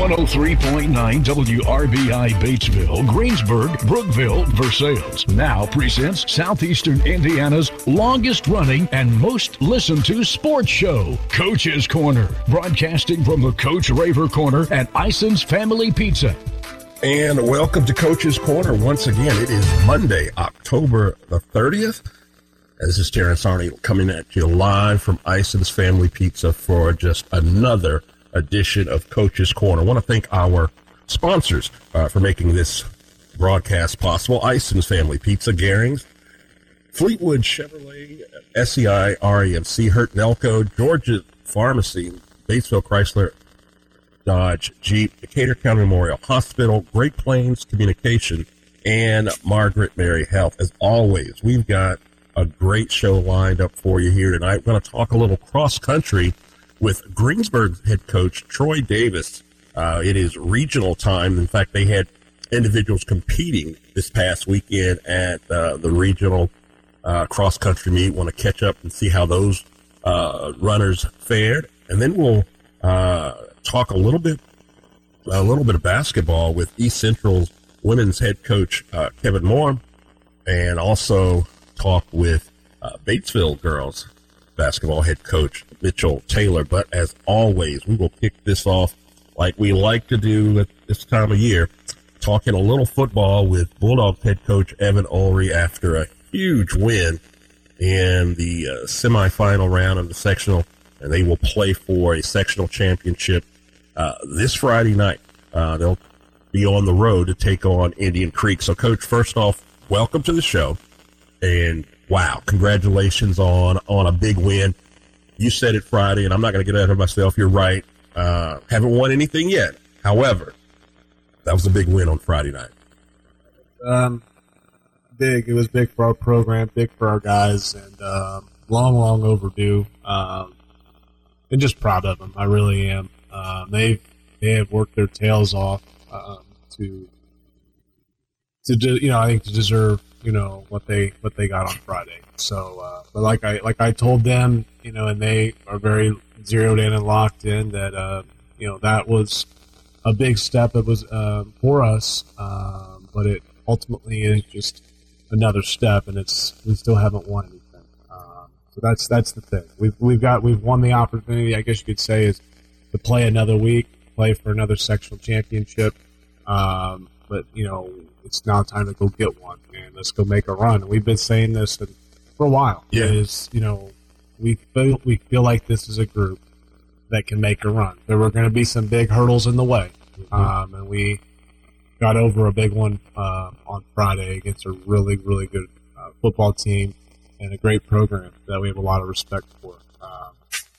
103.9 WRBI Batesville, Greensburg, Brookville, Versailles now presents Southeastern Indiana's longest running and most listened to sports show, Coach's Corner, broadcasting from the Coach Raver Corner at Ison's Family Pizza. And welcome to Coach's Corner. Once again, it is Monday, October the 30th. This is Terrence Arney coming at you live from Ison's Family Pizza for just another edition of Coach's Corner. I want to thank our sponsors for making this broadcast possible. Ison's Family Pizza, Gehrings, Fleetwood Chevrolet, SEI, REMC, Hurt and Elko, George's Pharmacy, Batesville Chrysler Dodge Jeep, Decatur County Memorial Hospital, Great Plains Communication, and Margaret Mary Health. As always, we've got a great show lined up for you here tonight. We're going to talk a little cross-country with Greensburg head coach Troy Davis. It is regional time. In fact, they had individuals competing this past weekend at the regional cross-country meet. Want to catch up and see how those runners fared. And then we'll talk a little bit of basketball with East Central's women's head coach Kevin Moore, and also talk with Batesville girls basketball head coach Mitchell Taylor. But as always, we will kick this off like we like to do at this time of year, talking a little football with Bulldogs head coach Evan Ulry after a huge win in the semifinal round of the sectional, and they will play for a sectional championship this Friday night. They'll be on the road to take on Indian Creek. So, Coach, first off, welcome to the show, and wow, congratulations on a big win. You said it Friday, and I'm not going to get ahead of myself. You're right. Haven't won anything yet. However, that was a big win on Friday night. Big. It was big for our program, big for our guys, and long overdue. And just proud of them. I really am. They have worked their tails off to deserve what they got on Friday. So, but like I told them, and they are very zeroed in and locked in that that was a big step. It was for us, but it ultimately is just another step, and we still haven't won anything. So that's the thing. We've won the opportunity, I guess you could say, is to play another week, play for another sectional championship. But it's now time to go get one, man. Let's go make a run. We've been saying this for a while. Yeah. We feel like this is a group that can make a run. There were going to be some big hurdles in the way, mm-hmm. And we got over a big one on Friday against a really, really good football team and a great program that we have a lot of respect for.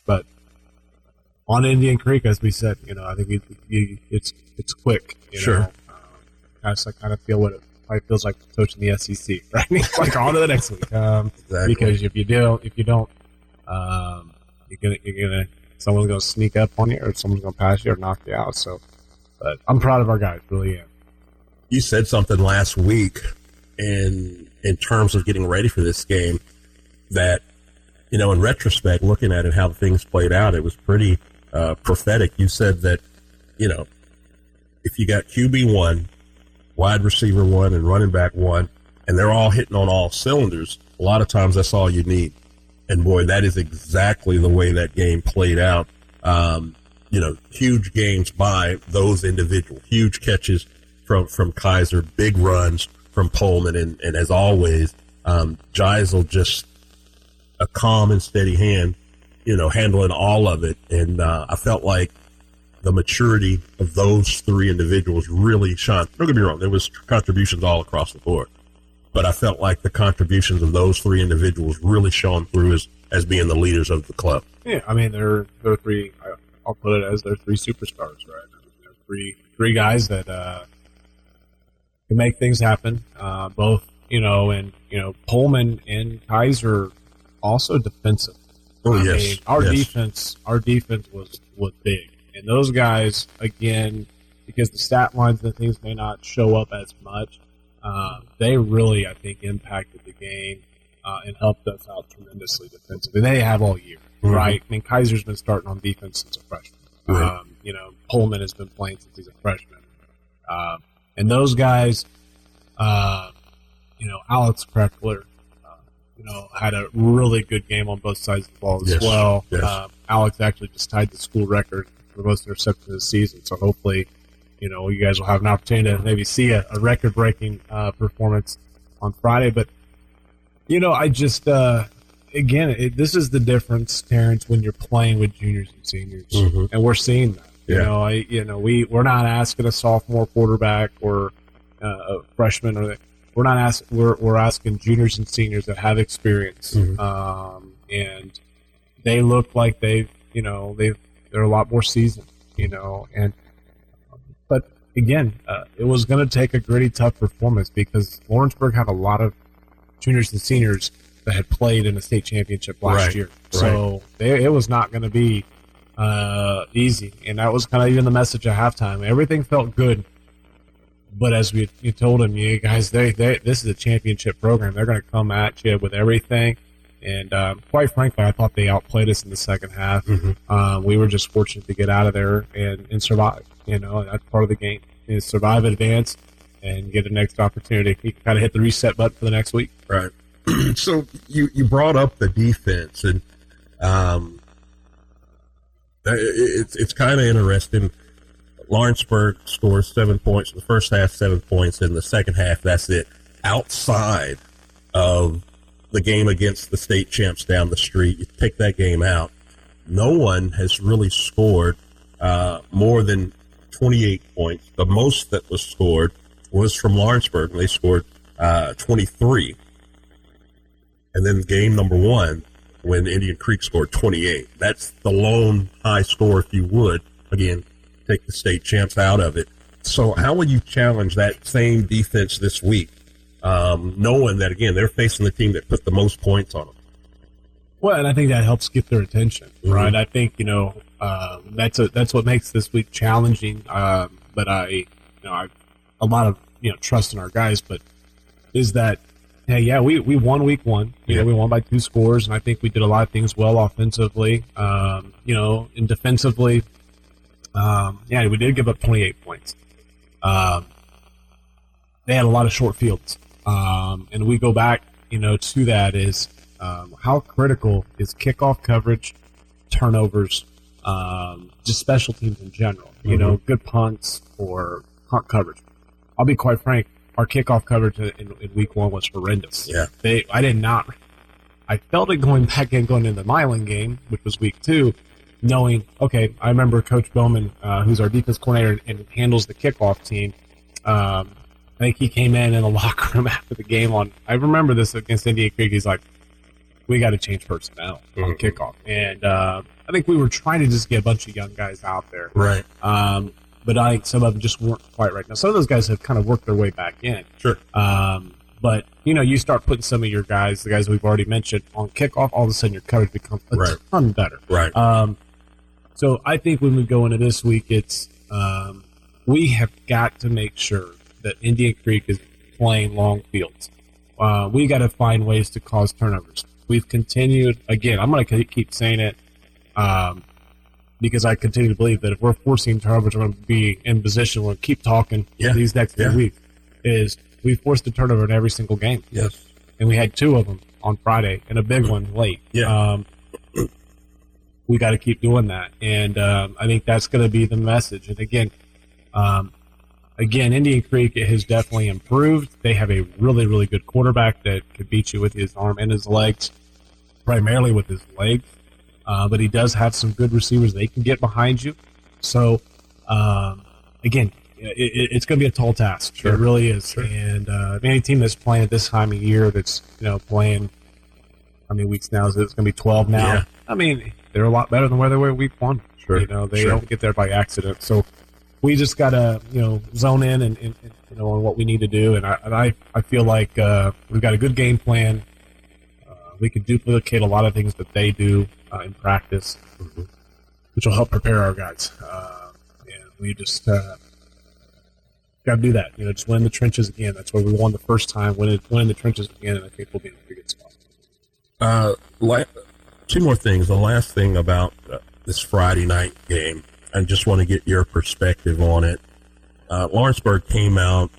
But on Indian Creek, as we said, I think it's quick. Sure. I kind of feel what it probably feels like coaching the SEC, right? Like on to the next week. Exactly. Because if you don't, you're gonna someone's gonna sneak up on you, or someone's gonna pass you, or knock you out. So, but I'm proud of our guys, really am. You said something last week, in terms of getting ready for this game, that in retrospect, looking at it, how things played out, it was pretty prophetic. You said that if you got QB1, wide receiver one, and running back one, and they're all hitting on all cylinders, a lot of times that's all you need. And boy, that is exactly the way that game played out. Huge gains by those individuals, huge catches from Kaiser, big runs from Pullman, and as always, Geisel, just a calm and steady hand, handling all of it. And I felt like the maturity of those three individuals really shone. Don't get me wrong, there was contributions all across the board, but I felt like the contributions of those three individuals really shone through as being the leaders of the club. Yeah, I mean, they're three, I'll put it as they're three superstars, right? They're three guys that can make things happen, both, Pullman and Kaiser also defensive. Oh, yes. I mean, our defense was big. And those guys, again, because the stat lines and things may not show up as much, they really, I think, impacted the game and helped us out tremendously defensively. They have all year, mm-hmm. right? I mean, Kaiser's been starting on defense since a freshman. Right. You know, Pullman has been playing since he's a freshman. And those guys, you know, Alex Preckler, you know, had a really good game on both sides of the ball as well. Yes. Alex actually just tied the school record for the most interceptions of the season. So hopefully, you know, you guys will have an opportunity to maybe see a record-breaking performance on Friday. But, you know, I just, again, this is the difference, Terrence, when you're playing with juniors and seniors. Mm-hmm. And we're seeing that. Yeah. You know, we're not asking a sophomore quarterback or a freshman or we're not asking. We're asking juniors and seniors that have experience, mm-hmm. And they look like they're a lot more seasoned, you know. And but again, it was going to take a gritty, tough performance because Lawrenceburg had a lot of juniors and seniors that had played in a state championship last year, so it was not going to be easy. And that was kind of even the message at halftime. Everything felt good. But as we told him, you guys, this is a championship program. They're going to come at you with everything. And quite frankly, I thought they outplayed us in the second half. Mm-hmm. We were just fortunate to get out of there and survive. You know, that's part of the game is survive, advance, and get the next opportunity. You can kind of hit the reset button for the next week. Right. So you brought up the defense, and it's kind of interesting. Lawrenceburg scores 7 points in the first half, 7 points in the second half. That's it. Outside of the game against the state champs down the street, you take that game out. No one has really scored more than 28 points. The most that was scored was from Lawrenceburg, and they scored 23. And then game number one, when Indian Creek scored 28. That's the lone high score, if you would. Again, take the state champs out of it. So how will you challenge that same defense this week, knowing that, again, they're facing the team that put the most points on them? Well, and I think that helps get their attention, mm-hmm. right? I think, you know, that's what makes this week challenging. But I a lot of, trust in our guys, but is that, we won week one. You know, we won by 2 scores, and I think we did a lot of things well offensively, and defensively. We did give up 28 points. They had a lot of short fields. And we go back, to that is how critical is kickoff coverage, turnovers, just special teams in general, mm-hmm. Good punts or punt coverage. I'll be quite frank, our kickoff coverage in week one was horrendous. Yeah. I felt it going into the Milan game, which was week two, knowing, okay, I remember Coach Bowman, who's our defense coordinator and handles the kickoff team. I think he came in the locker room after the game I remember this against Indian Creek. He's like, we got to change personnel on kickoff. And I think we were trying to just get a bunch of young guys out there. Right. But I think some of them just weren't quite right. Now, some of those guys have kind of worked their way back in. Sure. But, you start putting some of your guys, the guys we've already mentioned, on kickoff, all of a sudden your coverage becomes a ton better. Right. So I think when we go into this week, it's we have got to make sure that Indian Creek is playing long fields. We got to find ways to cause turnovers. We've continued, again, I'm going to keep saying it because I continue to believe that if we're forcing turnovers, we're going to be in position. We'll keep talking these next 2 weeks. We forced a turnover in every single game. Yes. And we had 2 of them on Friday and a big one late. Yeah. We got to keep doing that, and I think that's going to be the message. And again, Indian Creek has definitely improved. They have a really, really good quarterback that could beat you with his arm and his legs, primarily with his legs. But he does have some good receivers they can get behind you. So, again, it's going to be a tall task. Sure. It really is. Sure. And any team that's playing at this time of year, that's playing how many weeks now? Is it's going to be 12 now? Yeah. They're a lot better than where they were week one. Sure. They don't get there by accident. So we just got to, zone in and on what we need to do. And I feel like we've got a good game plan. We can duplicate a lot of things that they do in practice, which will help prepare our guys. And we just got to do that. Just win the trenches again. That's where we won the first time, win the trenches again, and I think we'll be in a pretty good spot. 2 more things. The last thing about this Friday night game, I just want to get your perspective on it. Lawrenceburg came out.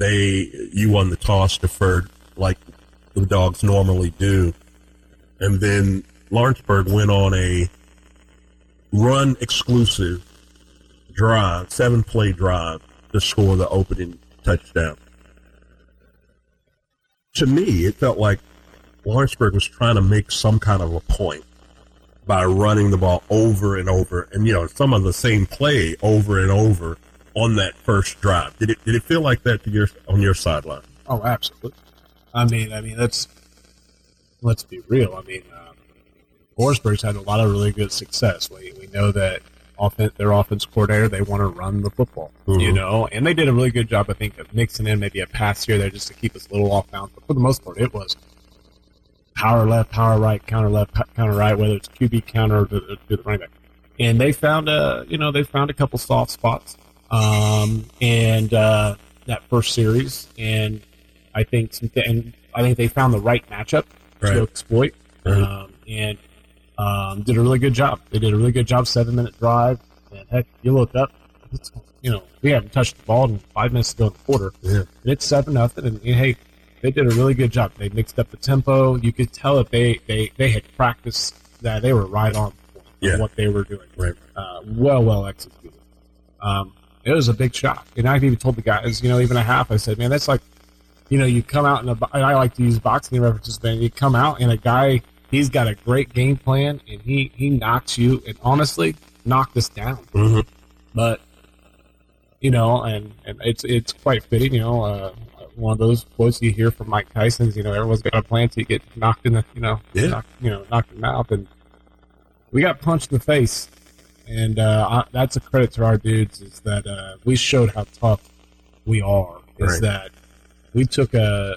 You won the toss deferred like the dogs normally do. And then Lawrenceburg went on a run exclusive drive, 7-play drive, to score the opening touchdown. To me, it felt like Lawrenceburg was trying to make some kind of a point by running the ball over and over, and some of the same play over and over on that first drive. Did it feel like that to on your sideline? Oh, absolutely. I mean, let's be real. I mean, Lawrenceburg's had a lot of really good success. We know that their offense coordinator, they want to run the football, mm-hmm. And they did a really good job, I think, of mixing in maybe a pass here there just to keep us a little off balance. But for the most part, it was power left, power right, counter left, counter right, whether it's QB counter to the running back. And they found a couple soft spots and that first series, and I think they found the right matchup to exploit. Mm-hmm. Did a really good job. They did a really good job, 7-minute drive. And heck, you look up, we haven't touched the ball in 5 minutes to go in the quarter. Yeah. And it's 7-0. And hey, they did a really good job. They mixed up the tempo. You could tell that they had practiced that. They were right on what they were doing. Right. Well executed. It was a big shock. And I even told the guys, even a half, I said, man, that's like, you come out and I like to use boxing references, man. You come out and a guy, he's got a great game plan, and he knocks you, and honestly, knocked us down. Mm-hmm. But, and it's quite fitting, one of those quotes you hear from Mike Tyson's, everyone's got a plan to get knocked in the, knocked in the mouth, and we got punched in the face, and that's a credit to our dudes, is that we showed how tough we are, is that we took a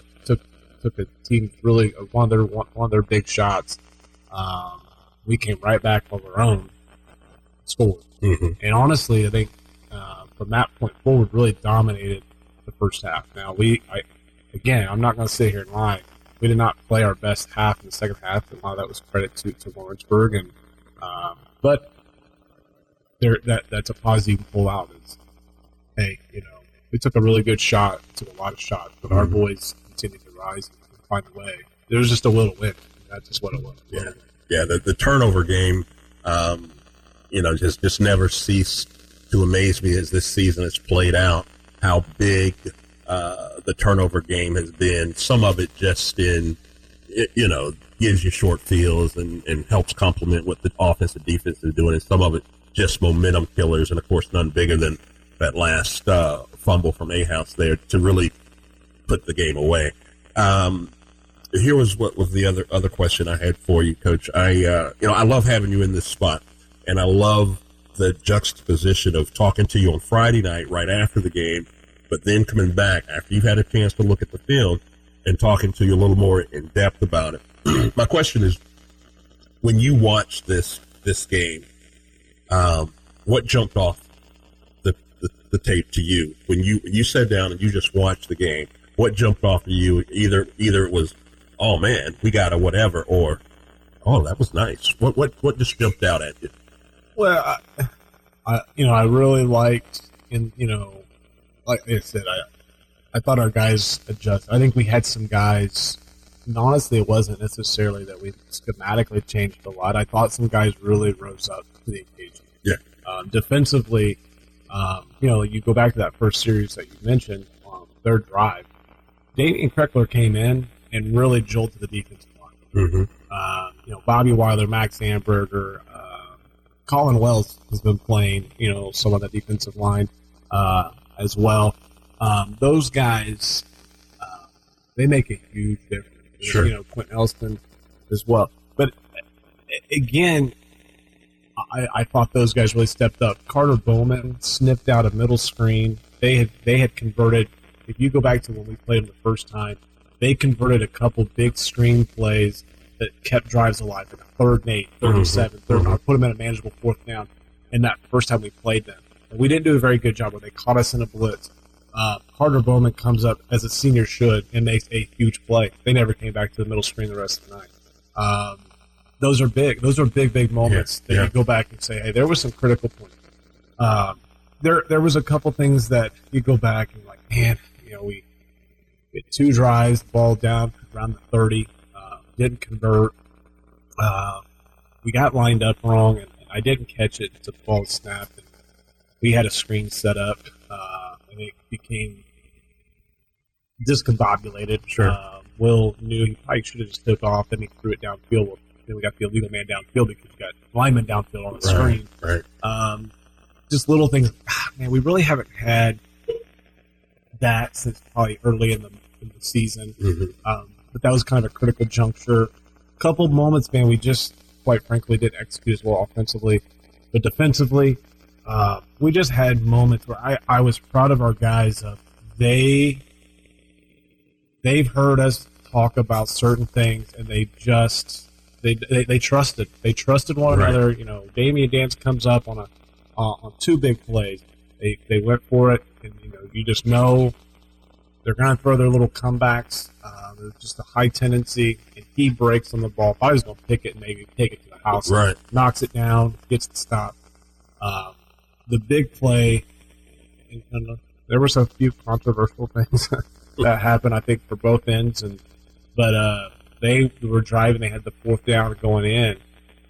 team, really one of their big shots. We came right back on our own, scored. Mm-hmm. And honestly, I think from that point forward, really dominated the first half. Now, I'm not going to sit here and lie. We did not play our best half in the second half, and a lot of that was credit to Lawrenceburg. And but that's a positive you can pull out. Is, hey, we took a really good shot, took a lot of shots, but mm-hmm. our boys continued to rise and find a way. There was just a little wind. That's just what it was. Yeah, yeah. The turnover game, just never ceased to amaze me as this season has played out. How big the turnover game has been. Some of it just gives you short fields and helps complement what the offense and defense is doing, and some of it just momentum killers. And of course, none bigger than that last fumble from Ahouse there to really put the game away. Here was what was the other question I had for you, Coach. I love having you in this spot, and I love the juxtaposition of talking to you on Friday night right after the game, but then coming back after you've had a chance to look at the film and talking to you a little more in depth about it. My question is, when you watched this game, what jumped off the tape to you when you sat down and you just watched the game? What jumped off of you? Either it was, oh man, we got a whatever, or oh, that was nice. What just jumped out at you? Well, I really liked, like I said, I thought our guys adjusted. I think we had some guys, and honestly, it wasn't necessarily that we schematically changed a lot. I thought some guys really rose up to the occasion. Yeah. Defensively, you go back to that first series that you mentioned on third drive. Damian Kreckler came in and really jolted the defensive line. Mm-hmm. Bobby Weiler, Max Amberger, Colin Wells has been playing, some on the defensive line as well. Those guys, they make a huge difference. Sure. Quentin Elston as well. But, again, I thought those guys really stepped up. Carter Bowman sniffed out a middle screen. They had converted. If you go back to when we played them the first time, they converted a couple big screen plays that kept drives alive. Like 3rd and 8, 37, mm-hmm. 3rd and 9. Put them in a manageable 4th down. And that first time we played them, and we didn't do a very good job. When they caught us in a blitz, Carter Bowman comes up as a senior should and makes a huge play. They never came back to the middle screen the rest of the night. Those are big moments that you go back and say, hey, there was some critical points. There was a couple things that you go back and like, man, you know, we hit two drives, ball down around the 30, didn't convert. We got lined up wrong, and I didn't catch it until the ball snapped. And we had a screen set up, and it became discombobulated. Sure. Will knew he probably should have just took off, then he threw it downfield. Then we got the illegal man downfield because we got linemen downfield on the screen. Right. Just little things. Man, we really haven't had that since probably early in the season. Mm-hmm. But that was kind of a critical juncture. A couple moments, man, we just, quite frankly, didn't execute as well offensively. But defensively, we just had moments where I was proud of our guys. They've heard us talk about certain things, and they just they trusted. They trusted one another. You know, Damian Dance comes up on a on two big plays. They went for it, and you know, you just know they're going to throw their little comebacks. There's just a high tendency, and he breaks on the ball. If I was going to pick it, maybe take it to the house. Right. Knocks it down, gets the stop. The big play, and there was a few controversial things that happened, I think, for both ends. But they were driving. They had the fourth down going in,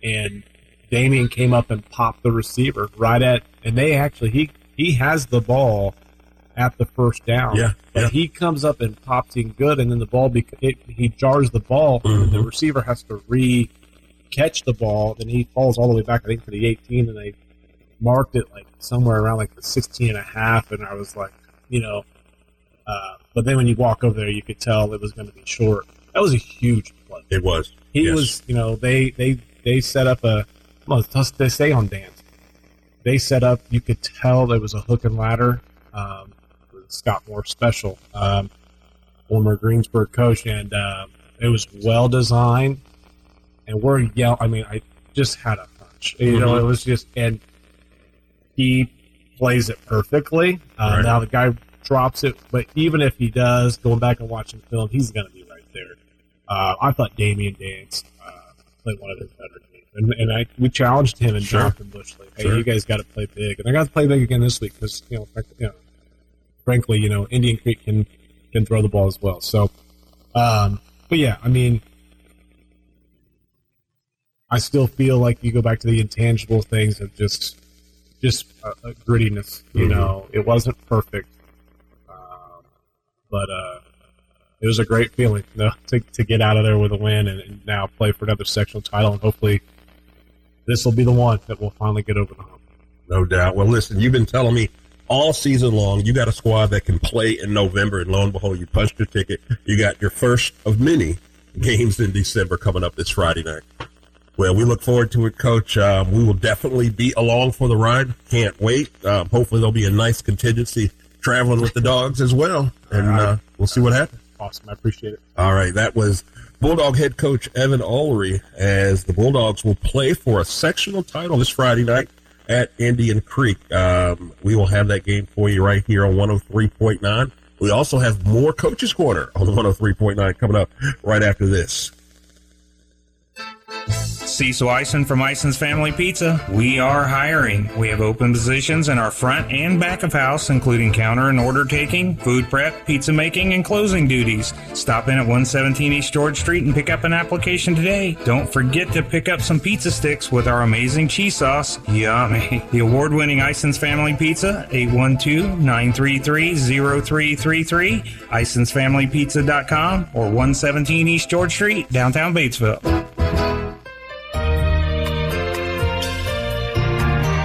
and Damian came up and popped the receiver right at – and they actually – he has the ball at the first down. Yeah, but he comes up and pops in good, and then the ball he jars the ball, mm-hmm. and the receiver has to re-catch the ball, and he falls all the way back, I think, to the 18, and they marked it like somewhere around like the 16.5, and I was like, you know – but then when you walk over there, you could tell it was going to be short. That was a huge play. It was. He was, you know, they set up a – well, they say on Dance. They set up – you could tell there was a hook and ladder. Scott Moore special, former Greensburg coach, and it was well designed. And we're yelling – I mean, I just had a punch. You mm-hmm. know, it was just – and he plays it perfectly. Now the guy – drops it, but even if he does, going back and watching the film, he's going to be right there. I thought Damian Dance played one of his better games, and we challenged him and Jonathan Bush, like, hey, you guys got to play big, and I got to play big again this week because frankly, Indian Creek can throw the ball as well. So, but yeah, I mean, I still feel like you go back to the intangible things of just a grittiness. You mm-hmm. know, it wasn't perfect. But it was a great feeling to get out of there with a win and now play for another sectional title. And hopefully this will be the one that we'll finally get over the hump. No doubt. Well, listen, you've been telling me all season long you got a squad that can play in November. And lo and behold, you punched your ticket. You got your first of many games in December coming up this Friday night. Well, we look forward to it, Coach. We will definitely be along for the ride. Can't wait. Hopefully there'll be a nice contingency traveling with the dogs as well, and we'll see what happens. Awesome. I appreciate it. All right. That was Bulldog head coach Evan Ulry as the Bulldogs will play for a sectional title this Friday night at Indian Creek. We will have that game for you right here on 103.9. We also have more Coaches Corner on 103.9 coming up right after this. Cecil Ison from Ison's Family Pizza. We are hiring. We have open positions in our front and back of house, including counter and order taking, food prep, pizza making, and closing duties. Stop in at 117 East George Street and pick up an application today. Don't forget to pick up some pizza sticks with our amazing cheese sauce. Yummy. The award-winning Ison's Family Pizza, 812-933-0333, IsonsFamilyPizza.com, or 117 East George Street, downtown Batesville.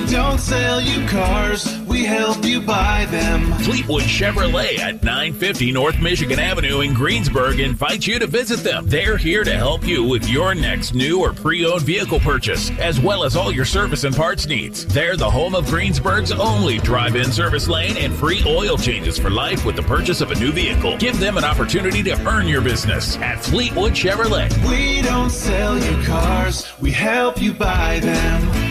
We don't sell you cars, we help you buy them. Fleetwood Chevrolet at 950 North Michigan Avenue in Greensburg invites you to visit them. They're here to help you with your next new or pre-owned vehicle purchase, as well as all your service and parts needs. They're the home of Greensburg's only drive-in service lane and free oil changes for life with the purchase of a new vehicle. Give them an opportunity to earn your business at Fleetwood Chevrolet. We don't sell you cars, we help you buy them.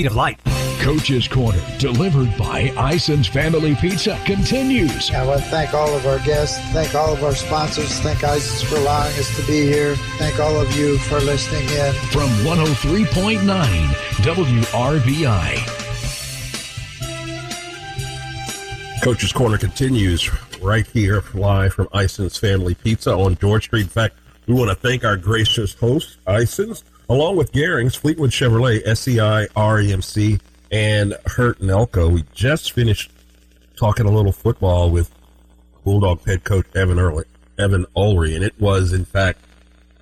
of light. Coach's Corner, delivered by Ison's Family Pizza, continues. I want to thank all of our guests, thank all of our sponsors, thank Ison's for allowing us to be here, thank all of you for listening in. From 103.9 WRBI. Coach's Corner continues right here, live from Ison's Family Pizza on George Street. In fact, we want to thank our gracious host, Ison's, along with Gehrings, Fleetwood Chevrolet, SEI, REMC, and Hurt and Elko. We just finished talking a little football with Bulldog head coach Evan Ulry, and it was, in fact,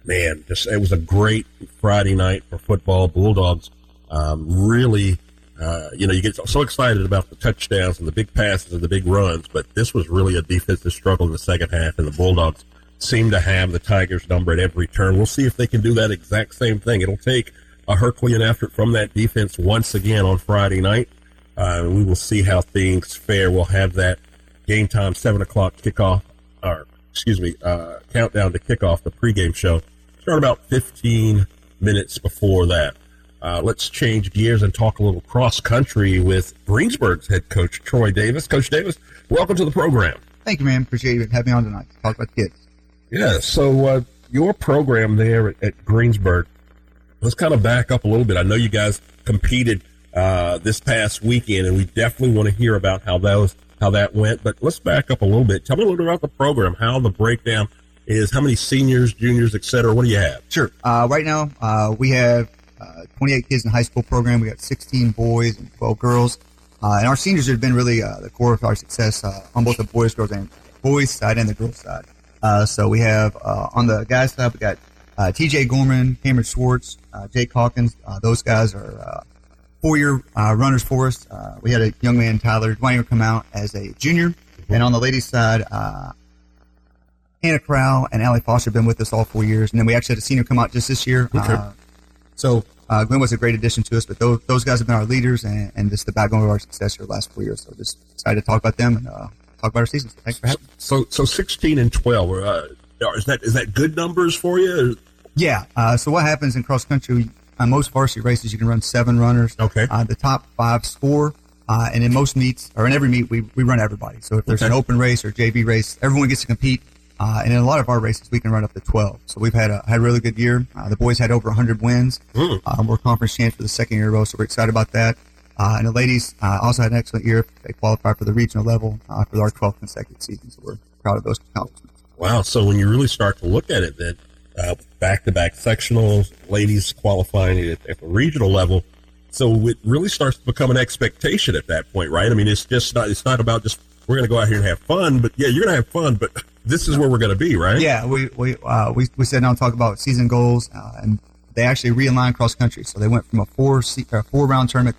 it was a great Friday night for football. Bulldogs you get so excited about the touchdowns and the big passes and the big runs, but this was really a defensive struggle in the second half, and the Bulldogs seem to have the Tigers' number at every turn. We'll see if they can do that exact same thing. It'll take a Herculean effort from that defense once again on Friday night. We will see how things fare. We'll have that game time, 7 o'clock kickoff, countdown to kickoff, the pregame show. Start about 15 minutes before that. Let's change gears and talk a little cross-country with Greensburg's head coach, Troy Davis. Coach Davis, welcome to the program. Thank you, man. Appreciate you having me on tonight to talk about kids. Yeah, so your program there at Greensburg, let's kind of back up a little bit. I know you guys competed this past weekend, and we definitely want to hear about how that went. But let's back up a little bit. Tell me a little bit about the program, how the breakdown is, how many seniors, juniors, et cetera. What do you have? Sure. Right now we have 28 kids in the high school program. We got 16 boys and 12 girls. And our seniors have been really the core of our success on both the boys' side and the girls' side. So we have, on the guys' side, we got TJ Gorman, Cameron Schwartz, Jake Hawkins. Those guys are four-year runners for us. We had a young man, Tyler Dwyer, come out as a junior. Mm-hmm. And on the ladies' side, Hannah Crowell and Allie Foster have been with us all 4 years. And then we actually had a senior come out just this year. Okay. So Glenn was a great addition to us, but those guys have been our leaders and just the backbone of our success here the last 4 years. So just excited to talk about them and talk about our season. Thanks for having me. So 16 and 12, is that good numbers for you? Yeah. So what happens in cross country? Most varsity races, you can run 7 runners. Okay. The top 5 score, and in most meets or in every meet, we run everybody. So if there's an open race or JV race, everyone gets to compete. And in a lot of our races, we can run up to 12. So we've had a really good year. The boys had over 100 wins. We're conference champs for the second year in a row, so we're excited about that. And the ladies also had an excellent year. They qualified for the regional level for our 12th consecutive season, so we're proud of those accomplishments. Wow, so when you really start to look at it, then back-to-back sectionals, ladies qualifying at the regional level, so it really starts to become an expectation at that point, right? I mean, it's not about just we're going to go out here and have fun, but yeah, you're going to have fun, but this is where we're going to be, right? Yeah, we sat down and talked about season goals, and they actually realigned cross-country, so they went from a four-round tournament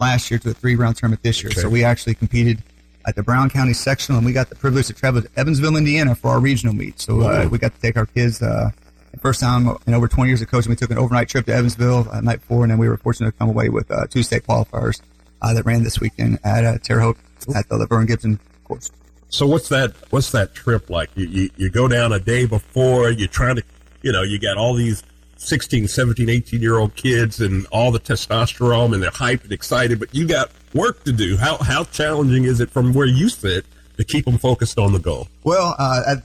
last year to a 3-round tournament this year. Okay. So we actually competed at the Brown County sectional, and we got the privilege to travel to Evansville, Indiana for our regional meet. So we got to take our kids, the first time in over 20 years of coaching, we took an overnight trip to Evansville night before, and then we were fortunate to come away with 2 state qualifiers that ran this weekend at Terre Haute at the LaVern Gibson course. So what's that trip like? You go down a day before, you're trying to, you got all these 16, 17, 18-year-old kids and all the testosterone, and they're hyped and excited, but you got work to do. How challenging is it from where you sit to keep them focused on the goal? Well,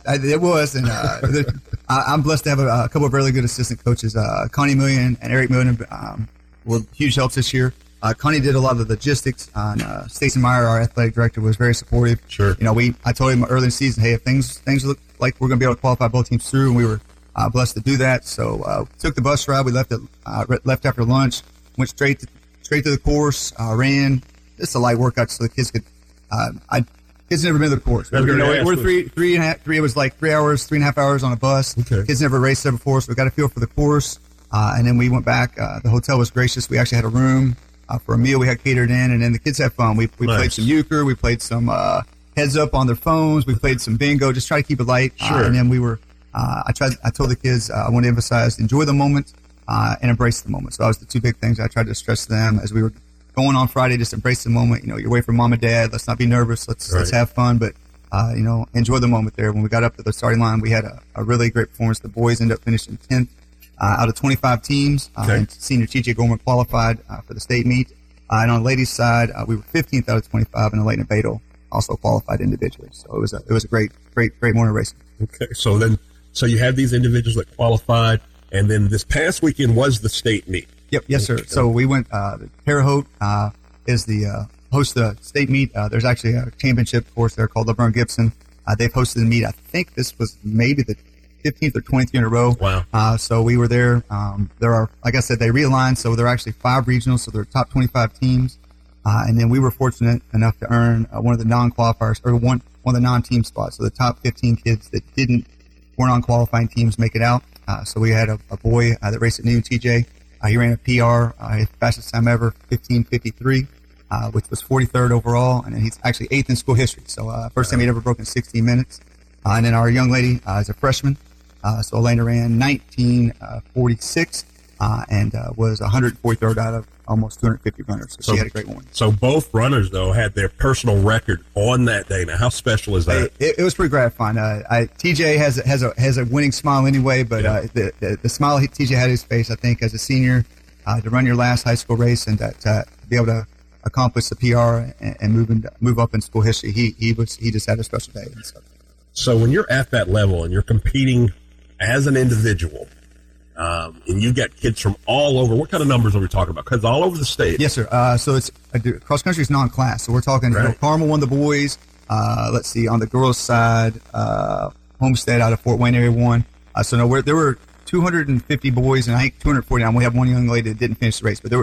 it was, and I'm blessed to have a couple of really good assistant coaches. Connie Million and Eric Million were huge helps this year. Connie did a lot of the logistics on Stacey Meyer, our athletic director, was very supportive. Sure. You know, I told him early in the season, hey, if things look like we're going to be able to qualify both teams through, and we were blessed to do that. So took the bus ride. We left after lunch, went straight to the course, ran. Just a light workout so the kids could kids never been to the course. We're three. It was like 3.5 hours on a bus. Okay. Kids never raced there before, so we got a feel for the course. And then we went back. The hotel was gracious. We actually had a room for a meal we had catered in, and then the kids had fun. We nice. Played some euchre. We played some heads up on their phones. We played some bingo. Just try to keep it light. Sure. And then we were. I told the kids I want to emphasize enjoy the moment and embrace the moment. So that was the two big things I tried to stress to them as we were going on Friday. Just embrace the moment. You know, you're away from mom and dad. Let's not be nervous. Let's have fun, but you know, enjoy the moment there. When we got up to the starting line, we had a really great performance. The boys ended up finishing 10th out of 25 teams. And senior TJ Gorman qualified for the state meet. And on the ladies' side, we were 15th out of 25, and Elena Beto also qualified individually. So it was a great morning racing. Okay, so then you had these individuals that qualified, and then this past weekend was the state meet. Yep. Yes, sir. So we went, Terre Haute is the host of the state meet. There's actually a championship course there called LaVern Gibson. They've hosted the meet. I think this was maybe the 15th or 20th year in a row. Wow. So we were there. There are, like I said, they realigned. So there are actually 5 regionals. So they're top 25 teams. And then we were fortunate enough to earn one of the non-qualifiers or one of the non-team spots. So the top 15 kids that weren't on qualifying teams make it out. So we had a boy that raced at noon, TJ. He ran a PR, his fastest time ever, 15:53, which was 43rd overall, and then he's actually 8th in school history. So first time he'd ever broken 16 minutes. And then our young lady is a freshman, so Elena ran 19:46 and was 143rd out of almost 250 runners. So she had a great morning. So both runners, though, had their personal record on that day. Now, how special is that? It was pretty gratifying. TJ has a winning smile anyway, but the smile TJ had on his face, I think, as a senior, to run your last high school race and to be able to accomplish the PR and move up in school history, he just had a special day. So when you're at that level and you're competing as an individual, and you've got kids from all over. What kind of numbers are we talking about? Because all over the state. Yes, sir. So it's cross-country is non-class. So we're talking Carmel won the boys. Let's see. On the girls' side, Homestead out of Fort Wayne area won. There were 250 boys, and I think 249. We have one young lady that didn't finish the race. But there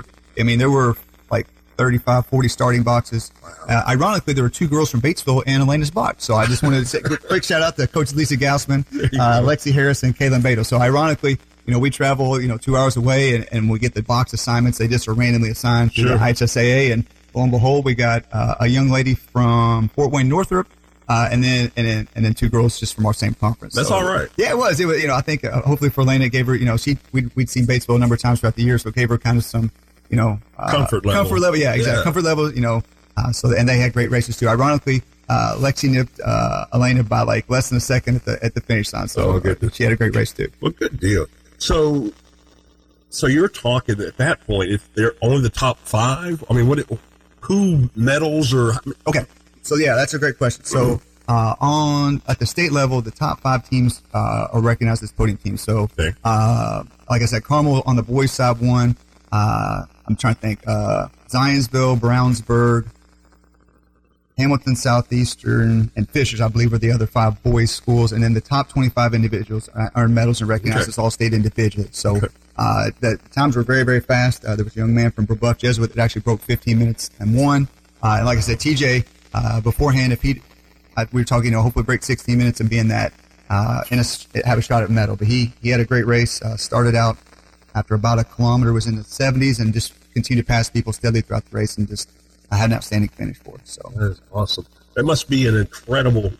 were like 35, 40 starting boxes. Ironically, there were 2 girls from Batesville in Elena's box. So I just wanted to say a quick shout-out to Coach Lisa Gaussman, Lexi Harris, and Kaylin Beto. So ironically, we travel, 2 hours away, and we get the box assignments. They just are randomly assigned through the IHSAA. And lo and behold, we got a young lady from Fort Wayne, Northrop, and then 2 girls just from our same conference. That's all right. Yeah, it was. I think hopefully for Elena, it gave her, we'd seen Batesville a number of times throughout the year, so it gave her kind of some, comfort level. Yeah, exactly. Yeah. Comfort level. And they had great races too. Ironically, Lexi nipped Elena by like less than a second at the finish line. So she had a great race too. Well, good deal. So you're talking at that point, if they're only the top 5, who medals or? Okay. So yeah, that's a great question. So at the state level, the top 5 teams are recognized as podium teams. So like I said, Carmel on the boys side won. I'm trying to think, Zionsville, Brownsburg, Hamilton Southeastern, and Fishers, I believe, were the other 5 boys' schools. And then the top 25 individuals earned medals and recognized as all-state individuals. So the times were very, very fast. There was a young man from Brebuck Jesuit that actually broke 15 minutes and won. And like I said, TJ, beforehand, we were talking, hopefully break 16 minutes and be in that and have a shot at medal. But he had a great race, started out after about a kilometer, was in the 70s, and just continued to pass people steadily throughout the race and just – I had an outstanding finish for it. So that is awesome. That must be an incredible.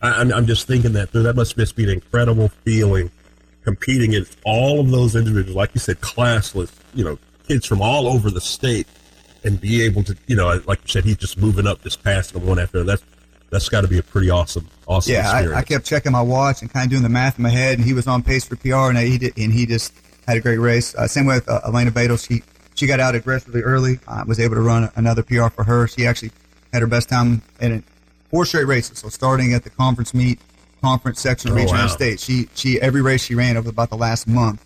I'm just thinking that must just be an incredible feeling, competing against all of those individuals, like you said, classless. Kids from all over the state, and be able to, like you said, he's just moving up, just passing them one after another. That's got to be a pretty awesome experience. I kept checking my watch and kind of doing the math in my head, and he was on pace for PR, and he just had a great race. Same with Elena Beto. She got out aggressively early. I was able to run another PR for her. She actually had her best time in 4 straight races. So starting at the conference meet, conference section, regional state, every race she ran over about the last month,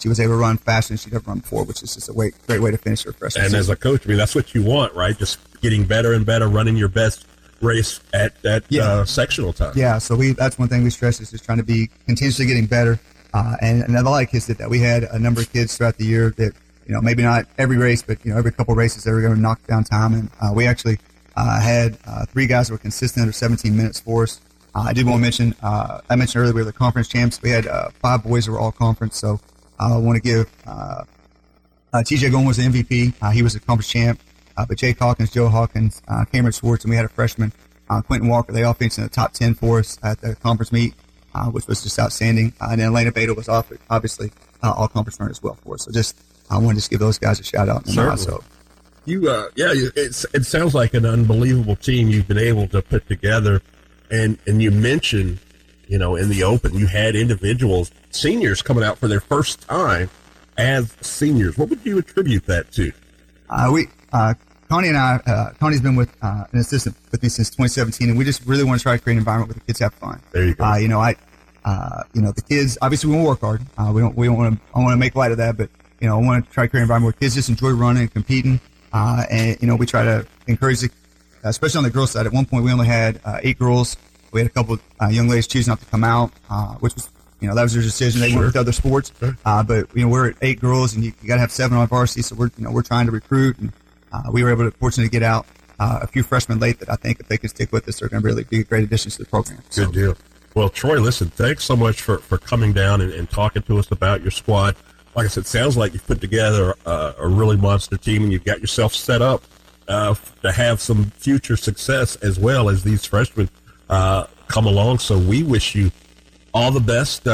She was able to run faster than she'd ever run before, which is just a great way to finish her freshman season. And as a coach, I mean, that's what you want, right? Just getting better and better, running your best race at sectional time. Yeah, so that's one thing we stress is just trying to be continuously getting better. And a lot of kids did that. We had a number of kids throughout the year that, you know, maybe not every race, but, you know, every couple of races they were going to knock down time. And we actually had three guys that were consistent under 17 minutes for us. I did want to mention, I mentioned earlier we were the conference champs. We had five boys that were all conference, so I want to give TJ Gomes was the MVP. He was the conference champ. But Jake Hawkins, Joe Hawkins, Cameron Schwartz, and we had a freshman, Quentin Walker. They all finished in the top 10 for us at the conference meet, which was just outstanding. And then Elena Beto was obviously all conference runner as well for us. So I want to just give those guys a shout-out. Certainly. It sounds like an unbelievable team you've been able to put together. And you mentioned, you know, in the open, you had individuals, seniors coming out for their first time as seniors. What would you attribute that to? Connie and I, Connie's been with an assistant with me since 2017, and we just really want to try to create an environment where the kids have fun. There you go. The kids, obviously we want to work hard. I want to make light of that, but, you know, I want to try to create an environment where kids just enjoy running and competing. And, you know, we try to encourage the especially on the girls' side. At one point, we only had 8 girls. We had a couple of young ladies choose not to come out, which was, you know, that was their decision. They went to other sports. Sure. But, you know, we're at 8 girls, and you got to have 7 on varsity, so we're trying to recruit. And we were fortunate to get out a few freshmen late that I think if they can stick with us, they're going to really be a great addition to the program. So. Good deal. Well, Troy, listen, thanks so much for coming down and talking to us about your squad. Like I said, it sounds like you've put together a really monster team, and you've got yourself set up to have some future success as well as these freshmen come along. So we wish you all the best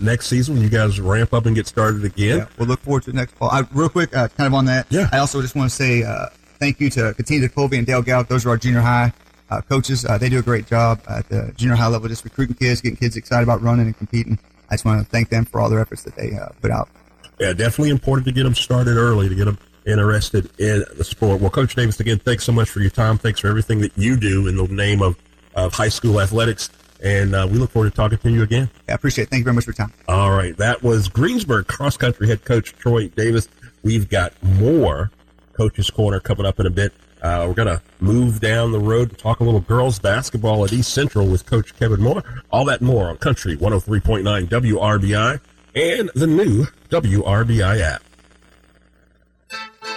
next season when you guys ramp up and get started again. Yeah, we'll look forward to the next fall. Real quick, kind of on that, I also just want to say thank you to Katina Colby and Dale Gallup. Those are our junior high coaches. They do a great job at the junior high level just recruiting kids, getting kids excited about running and competing. I just want to thank them for all their efforts that they put out. Yeah, definitely important to get them started early, to get them interested in the sport. Well, Coach Davis, again, thanks so much for your time. Thanks for everything that you do in the name of high school athletics. And we look forward to talking to you again. Yeah, I appreciate it. Thank you very much for your time. All right. That was Greensburg cross-country head coach Troy Davis. We've got more Coach's Corner coming up in a bit. We're going to move down the road and talk a little girls basketball at East Central with Coach Kevin Moore. All that and more on Country 103.9 WRBI and the new WRBI app.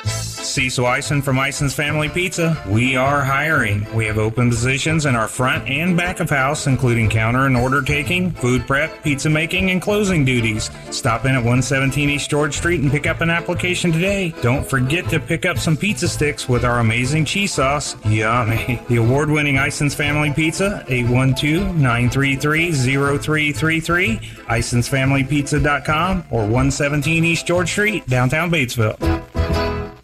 Cecil Ison from Ison's Family Pizza. We are hiring. We have open positions in our front and back of house, including counter and order taking, food prep, pizza making, and closing duties. Stop in at 117 East George Street and pick up an application today. Don't forget to pick up some pizza sticks with our amazing cheese sauce. Yummy. The award-winning Ison's Family Pizza, 812-933-0333, IsonsFamilyPizza.com, or 117 East George Street, downtown Batesville.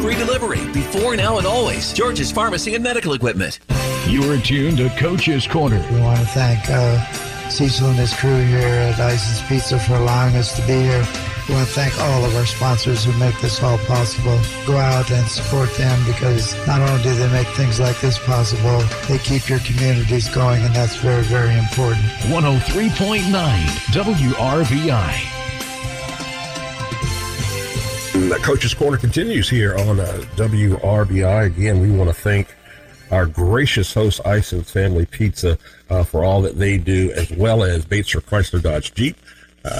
Free delivery before, now, and always. George's Pharmacy and Medical Equipment. You are tuned to Coach's Corner. We want to thank Cecil and his crew here at Ison's Pizza for allowing us to be here. We want to thank all of our sponsors who make this all possible. Go out and support them, because not only do they make things like this possible, they keep your communities going, and that's very, very important. 103.9 WRBI. Coach's Corner continues here on WRBI. Again, we want to thank our gracious host, Ison's Family Pizza, for all that they do, as well as Batesville Chrysler Dodge Jeep,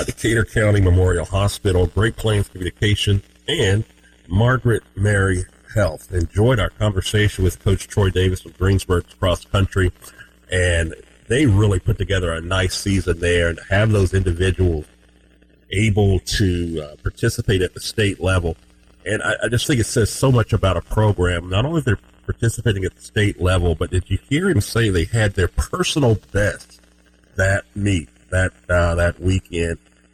Decatur County Memorial Hospital, Great Plains Communication, and Margaret Mary Health. Enjoyed our conversation with Coach Troy Davis of Greensburg Cross Country, and they really put together a nice season there. And to have those individuals able to participate at the state level, and I just think it says so much about a program. Not only they're participating at the state level, but did you hear him say they had their personal best that weekend?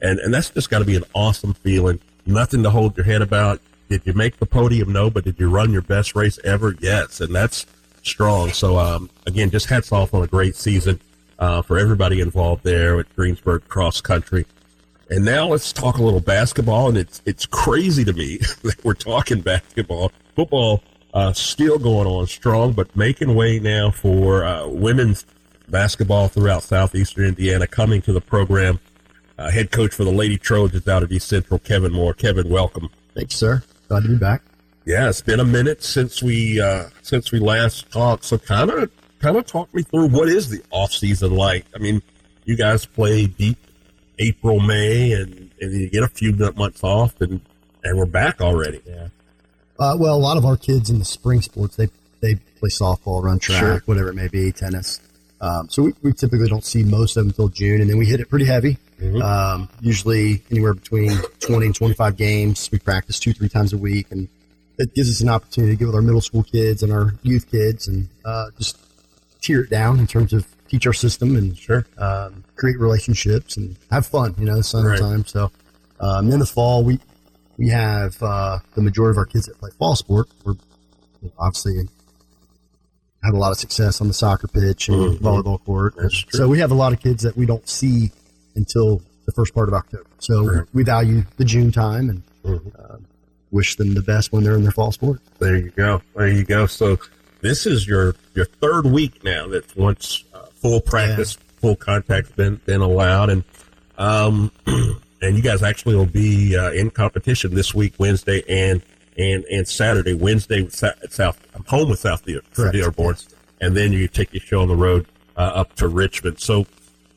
And that's just got to be an awesome feeling. Nothing to hold your head about. Did you make the podium? No, but did you run your best race ever? Yes, and that's strong. So, again, just hats off on a great season for everybody involved there at Greensburg Cross Country. And now let's talk a little basketball, and it's crazy to me that we're talking basketball. Football still going on strong, but making way now for women's basketball throughout southeastern Indiana. Coming to the program, head coach for the Lady Trojans out of East Central, Kevin Moore. Kevin, welcome. Thanks, sir. Glad to be back. Yeah, it's been a minute since we last talked. So kind of talk me through, what is the off season like? I mean, you guys play deep April, May, and you get a few months off, and we're back already. Yeah. Well, a lot of our kids in the spring sports, they play softball, run track, sure, whatever it may be, tennis. So we typically don't see most of them until June, and then we hit it pretty heavy. Mm-hmm. Usually anywhere between 20 and 25 games. We practice 2-3 times a week, and it gives us an opportunity to get with our middle school kids and our youth kids and just tear it down in terms of teach our system and sure, create relationships and have fun, summertime. Right. So in the fall, we have the majority of our kids that play fall sport. We're obviously had a lot of success on the soccer pitch and mm-hmm. volleyball court. And so we have a lot of kids that we don't see until the first part of October. So right, we value the June time and mm-hmm. Wish them the best when they're in their fall sport. There you go. There you go. So this is your third week now that's once full practice, yeah, full contact's been allowed. And you guys actually will be in competition this week, Wednesday and Saturday. Wednesday with South, I'm home with South Dearborn, yes, and then you take your show on the road up to Richmond. So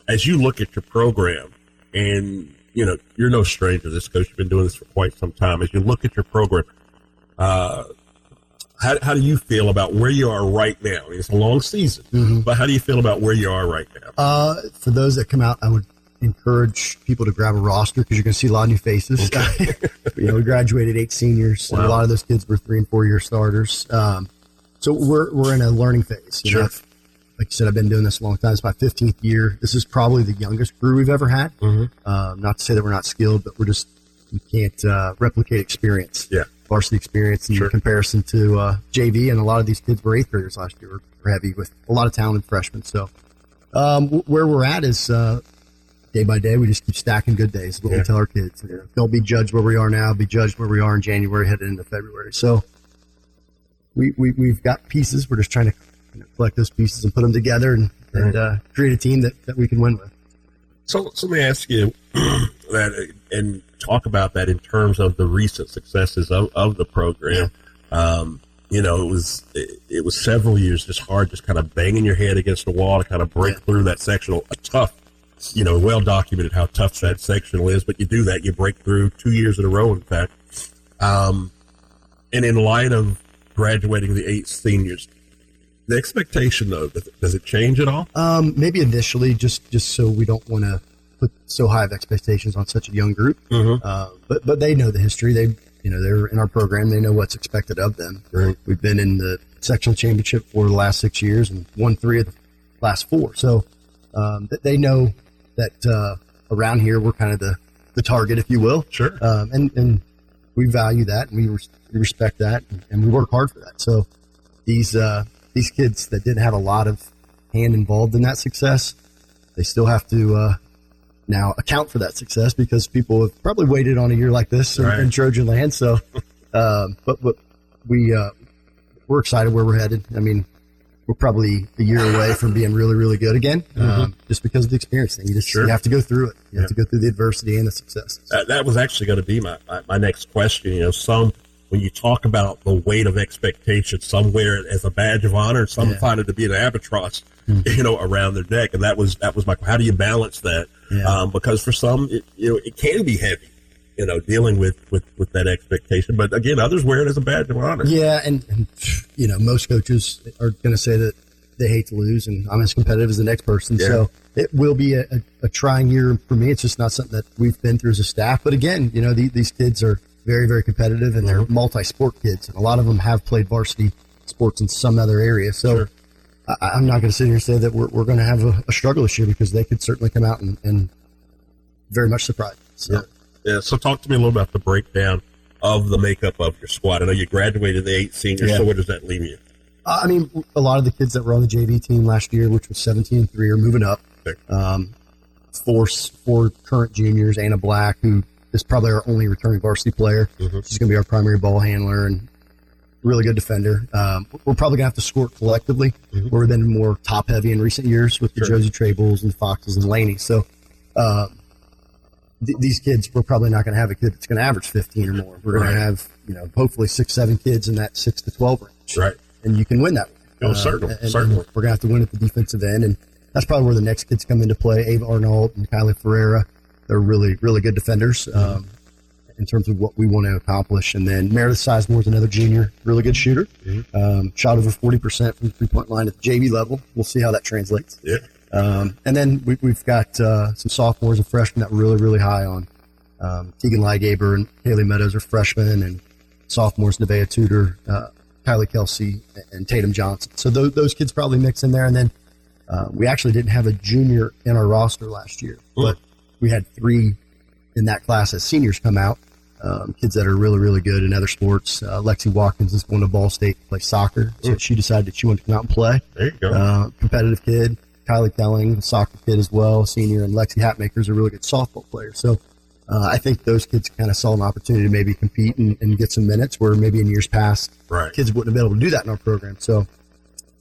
as you look at your program, and you're no stranger to this, coach. You've been doing this for quite some time. As you look at your program, how do you feel about where you are right now? I mean, it's a long season, mm-hmm. but how do you feel about where you are right now? For those that come out, I would encourage people to grab a roster because you're going to see a lot of new faces. Okay. We graduated 8 seniors. Wow. And a lot of those kids were 3- and 4-year starters. So we're in a learning phase. Sure. Like you said, I've been doing this a long time. It's my 15th year. This is probably the youngest crew we've ever had. Mm-hmm. Not to say that we're not skilled, but we can't replicate experience. Yeah. Varsity experience in sure, comparison to JV, and a lot of these kids were 8th graders last year. We're heavy with a lot of talented freshmen. So where we're at is day by day, we just keep stacking good days. What yeah, we tell our kids, don't be judged where we are now, be judged where we are in January, headed into February. So we've got pieces. We're just trying to collect those pieces and put them together and create a team that we can win with. So let me ask you that and talk about that in terms of the recent successes of the program. Yeah. It was several years just hard, just kind of banging your head against the wall to kind of break yeah, through that sectional. A tough, well documented how tough that sectional is, but you do that, you break through 2 years in a row, in fact. And in light of graduating the 8 seniors, the expectation, though, does it change at all? Maybe initially, just so we don't want to put so high of expectations on such a young group. Mm-hmm. But they know the history. They're in our program. They know what's expected of them. Right. We've been in the sectional championship for the last 6 years and won 3 of the last 4. So they know that around here we're kind of the target, if you will. Sure. And we value that, and we respect that, and we work hard for that. So these kids that didn't have a lot of hand involved in that success, they still have to now account for that success because people have probably waited on a year like this right, in Trojan land. So, but we're excited where we're headed. I mean, we're probably a year away from being really, really good again, just because of the experience thing. You just sure, you have to go through it. You have to go through the adversity and the success. That was actually going to be my next question. When you talk about the weight of expectation, some wear it as a badge of honor, some yeah, find it to be an albatross, mm-hmm. Around their neck. And that was my, how do you balance that? Yeah. Because for some, it can be heavy. you know, dealing with that expectation. But again, others wear it as a badge of honor. Yeah, and you know, most coaches are going to say that they hate to lose, and I'm as competitive as the next person. Yeah. So it will be a trying year for me. It's just not something that we've been through as a staff. But again, you know, these kids are very, very competitive, and they're multi-sport kids. And a lot of them have played varsity sports in some other area. So sure. I'm not going to sit here and say that we're going to have a struggle this year, because they could certainly come out and very much surprise. So. Yeah. Yeah, so talk to me a little about the breakdown of the makeup of your squad. I know you graduated the 8 seniors, so where does that leave you? I mean, a lot of the kids that were on the JV team last year, which was 17-3, are moving up. Okay. Four current juniors, Anna Black, who is probably our only returning varsity player. Mm-hmm. She's going to be our primary ball handler and really good defender. We're probably going to have to score collectively. Mm-hmm. We've been more top-heavy in recent years with the Josie Trables and Foxes and Laney. So, these kids, we're probably not going to have a kid that's going to average 15 or more. We're going to have, you know, hopefully 6-7 kids in that 6 to 12 range. Right. And you can win that. Oh, certainly. Certainly. We're going to have to win at the defensive end, and that's probably where the next kids come into play. Ava Arnold and Kylie Ferreira, they're really, really good defenders in terms of what we want to accomplish. And then Meredith Sizemore is another junior, really good shooter. Mm-hmm. Shot over 40% from the three-point line at the JV level. We'll see how that translates. Yeah. And then we've got some sophomores and freshmen that we're really, really high on. Tegan Ligaber and Haley Meadows are freshmen, and sophomores, Nevaeh Tudor, Kylie Kelsey, and Tatum Johnson. So those kids probably mix in there. And then we actually didn't have a junior in our roster last year, but we had 3 in that class as seniors come out, kids that are really, really good in other sports. Lexi Watkins is going to Ball State to play soccer, so she decided that she wanted to come out and play. There you go. Competitive kid. Kylie Delling, soccer kid as well, senior, and Lexi Hatmaker is a really good softball player. So I think those kids kind of saw an opportunity to maybe compete and get some minutes where maybe in years past kids wouldn't have been able to do that in our program. So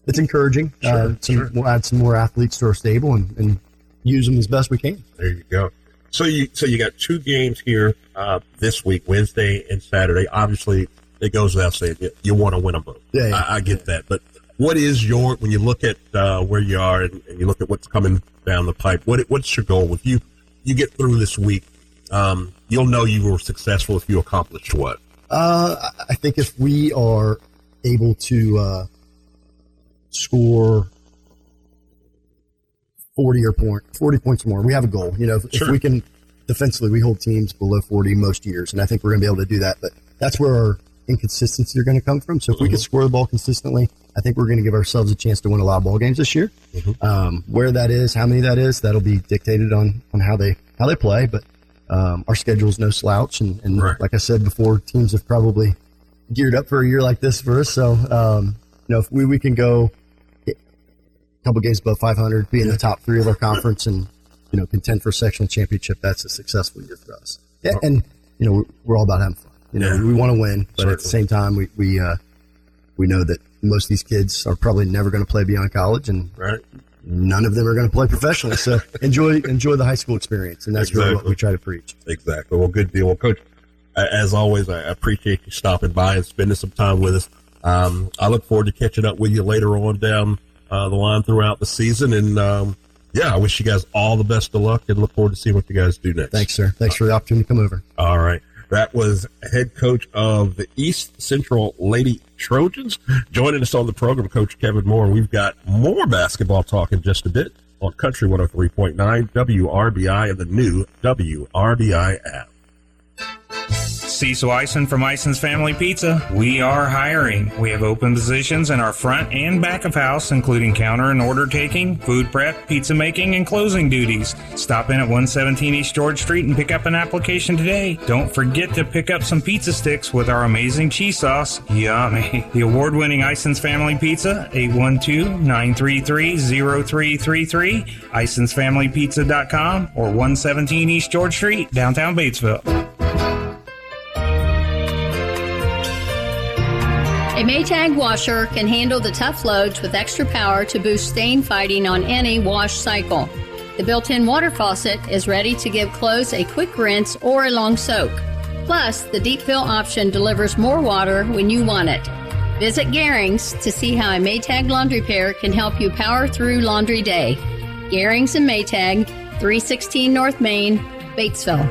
it's encouraging. We'll add some more athletes to our stable and use them as best we can. There you go. So you got 2 games here this week, Wednesday and Saturday. Obviously, it goes without saying you want to win them both. Yeah, I get that, but what is your, when you look at where you are and you look at what's coming down the pipe, what's your goal? If you get through this week, you'll know you were successful if you accomplished what? I think if we are able to score 40 points or more, we have a goal. You know, if we can, defensively, we hold teams below 40 most years, and I think we're going to be able to do that. But that's where our inconsistency are going to come from. So if we can score the ball consistently, I think we're going to give ourselves a chance to win a lot of ball games this year. Mm-hmm. Where that is, how many that is, that'll be dictated on how they play. But our schedule is no slouch, and like I said before, teams have probably geared up for a year like this for us. So you know, if we can go a couple games above 500, be in the top 3 of our conference, and you know, contend for a sectional championship, that's a successful year for us. Yeah, and you know, we're all about having fun. You know, we want to win, but at the same time, we know that most of these kids are probably never going to play beyond college, and none of them are going to play professionally. So enjoy the high school experience, and that's really what we try to preach. Exactly. Well, good deal. Well, Coach, as always, I appreciate you stopping by and spending some time with us. I look forward to catching up with you later on down the line throughout the season, and I wish you guys all the best of luck, and look forward to seeing what you guys do next. Thanks, sir. Thanks for the opportunity to come over. All right. That was head coach of the East Central Lady Trojans. Joining us on the program, Coach Kevin Moore. We've got more basketball talk in just a bit on Country 103.9, WRBI, and the new WRBI app. Cecil Ison from Ison's Family Pizza. We are hiring. We have open positions in our front and back of house, including counter and order taking, food prep, pizza making, and closing duties. Stop in at 117 East George Street and pick up an application today. Don't forget to pick up some pizza sticks with our amazing cheese sauce. Yummy. The award-winning Ison's Family Pizza, 812-933-0333, IsonsFamilyPizza.com, or 117 East George Street, downtown Batesville. A Maytag washer can handle the tough loads with extra power to boost stain fighting on any wash cycle. The built-in water faucet is ready to give clothes a quick rinse or a long soak. Plus, the deep fill option delivers more water when you want it. Visit Gehrings to see how a Maytag laundry pair can help you power through laundry day. Gehrings and Maytag, 316 North Main, Batesville.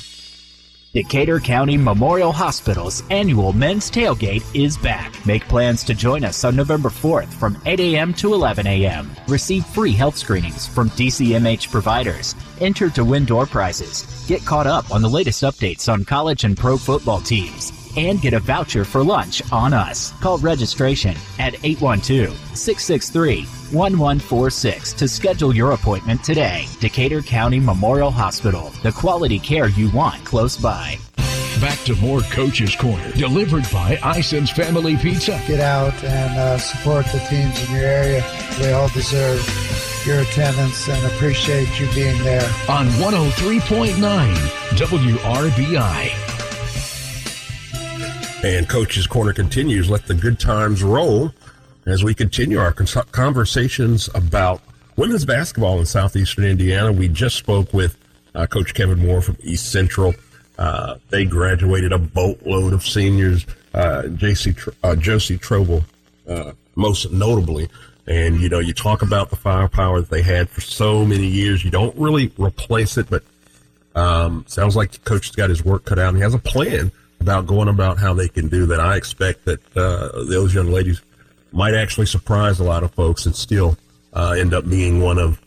Decatur County Memorial Hospital's annual men's tailgate is back. Make plans to join us on November 4th from 8 a.m. to 11 a.m. Receive free health screenings from DCMH providers. Enter to win door prizes. Get caught up on the latest updates on college and pro football teams. And get a voucher for lunch on us. Call registration at 812-663-1146 to schedule your appointment today. Decatur County Memorial Hospital, the quality care you want close by. Back to more Coach's Corner, delivered by Ison's Family Pizza. Get out and support the teams in your area. They all deserve your attendance and appreciate you being there. On 103.9 WRBI. And Coach's Corner continues. Let the good times roll as we continue our conversations about women's basketball in southeastern Indiana. We just spoke with Coach Kevin Moore from East Central. They graduated a boatload of seniors, Josie Trobel most notably. And, you know, you talk about the firepower that they had for so many years. You don't really replace it, but sounds like the coach has got his work cut out, and he has a plan about going about how they can do that. I expect that those young ladies might actually surprise a lot of folks and still end up being one of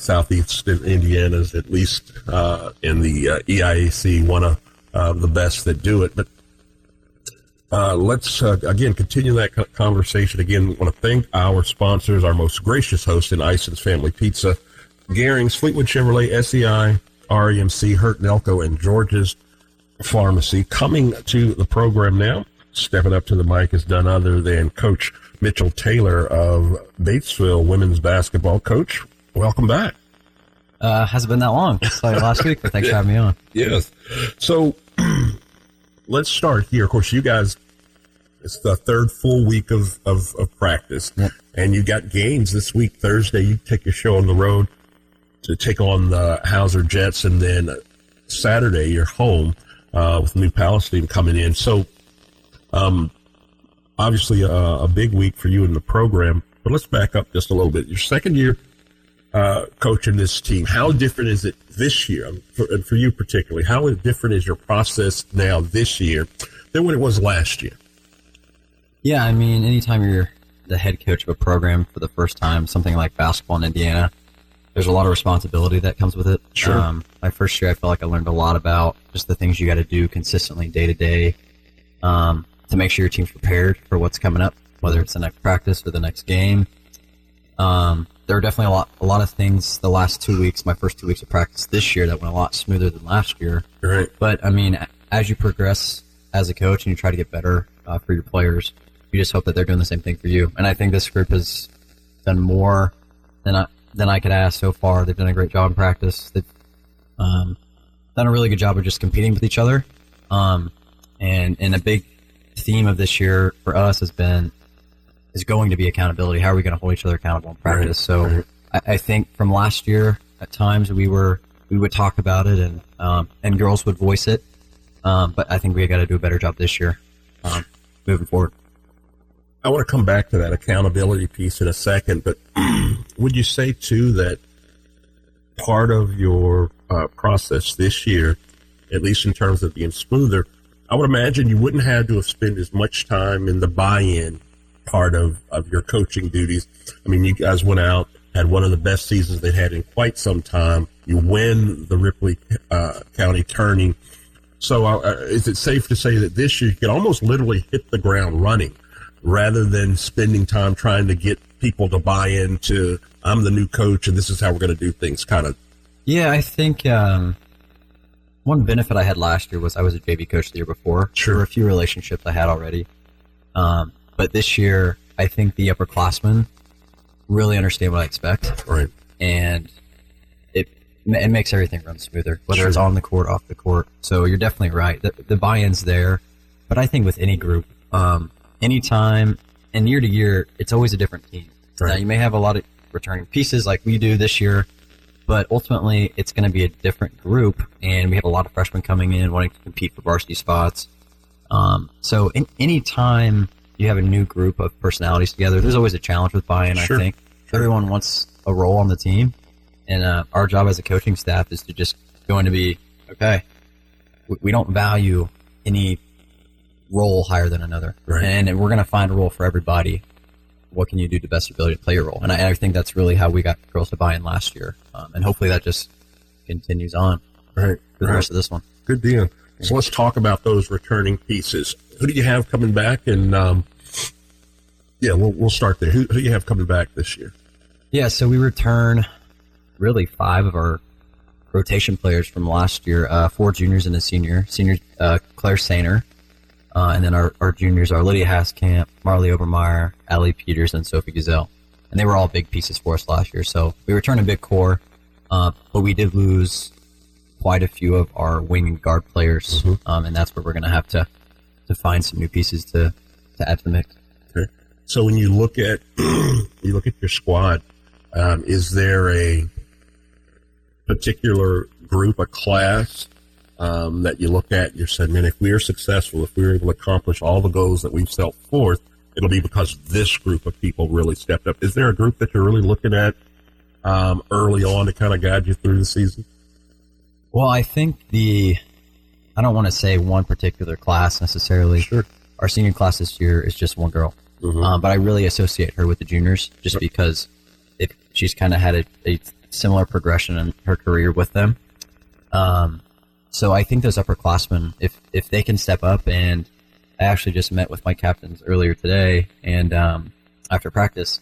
southeastern Indiana's, at least in the EIAC, one of the best that do it. But let's, again, continue that conversation. Again, we want to thank our sponsors, our most gracious host in Ison's Family Pizza, Gehrings, Fleetwood Chevrolet, SEI, REMC, Hurt and Elko, and George's Pharmacy. Coming to the program now, stepping up to the mic is none other than Coach Mitchell Taylor of Batesville women's basketball. Coach, welcome back. Hasn't been that long. Saw you last week, but thanks for having me on. Yes. So let's start here. Of course, you guys, it's the third full week of practice, yep. And you got games this week. Thursday, you take your show on the road to take on the Hauser Jets, and then Saturday, you're home. With New Palestine coming in. So, obviously a big week for you in the program, but let's back up just a little bit. Your second year coaching this team, how different is it this year? And for you particularly, how different is your process now this year than what it was last year? Yeah, I mean, anytime you're the head coach of a program for the first time, something like basketball in Indiana, there's a lot of responsibility that comes with it. Sure. My first year, I felt like I learned a lot about just the things you got to do consistently day to day to make sure your team's prepared for what's coming up, whether it's the next practice or the next game. There are definitely a lot of things the last 2 weeks, my first 2 weeks of practice this year, that went a lot smoother than last year. Right. But, I mean, as you progress as a coach and you try to get better for your players, you just hope that they're doing the same thing for you. And I think this group has done more than I could ask so far. They've done a great job in practice. They've done a really good job of just competing with each other. And a big theme of this year for us is going to be accountability. How are we going to hold each other accountable in practice? Right, so right. I think from last year, at times we would talk about it and girls would voice it. But I think we got to do a better job this year moving forward. I want to come back to that accountability piece in a second, but would you say, too, that part of your process this year, at least in terms of being smoother, I would imagine you wouldn't have to have spent as much time in the buy-in part of your coaching duties. I mean, you guys went out, had one of the best seasons they'd had in quite some time. You win the Ripley County Tourney. So is it safe to say that this year you could almost literally hit the ground running, rather than spending time trying to get people to buy into, I'm the new coach and this is how we're going to do things, kind of? Yeah, I think one benefit I had last year was I was a JV coach the year before. Sure. There were a few relationships I had already. But this year, I think the upperclassmen really understand what I expect. Right. And it It makes everything run smoother, whether it's on the court, off the court. So you're definitely right. The buy-in's there. But I think with any group, any time and year to year, it's always a different team. Right. Now, you may have a lot of returning pieces like we do this year, but ultimately it's going to be a different group, and we have a lot of freshmen coming in wanting to compete for varsity spots. So any time you have a new group of personalities together, there's always a challenge with buy-in, I think. Everyone wants a role on the team, and our job as a coaching staff is to just going to be, okay, we don't value any role higher than another, and we're going to find a role for everybody. What can you do to best ability to play your role? And I think that's really how we got girls to buy in last year. And hopefully that just continues on for the rest of this one. Good deal. So let's talk about those returning pieces. Who do you have coming back? And yeah, we'll start there. Who do you have coming back this year? Yeah, so we return really five of our rotation players from last year, four juniors and a senior. Senior Claire Sainer. And then our juniors are Lydia Haskamp, Marley Obermeyer, Allie Peters, and Sophie Geisel. And they were all big pieces for us last year. So we returned a big core, but we did lose quite a few of our wing and guard players, and that's where we're going to have to find some new pieces to add to the mix. Okay. So when you look at your squad, is there a particular group, a class, that you look at and you said, man, if we are successful, if we're able to accomplish all the goals that we've set forth, it'll be because this group of people really stepped up. Is there a group that you're really looking at early on to kind of guide you through the season? Well, I think I don't want to say one particular class necessarily. Sure. Our senior class this year is just one girl. But I really associate her with the juniors just because she's kind of had a similar progression in her career with them. So I think those upperclassmen, if they can step up, and I actually just met with my captains earlier today, and after practice,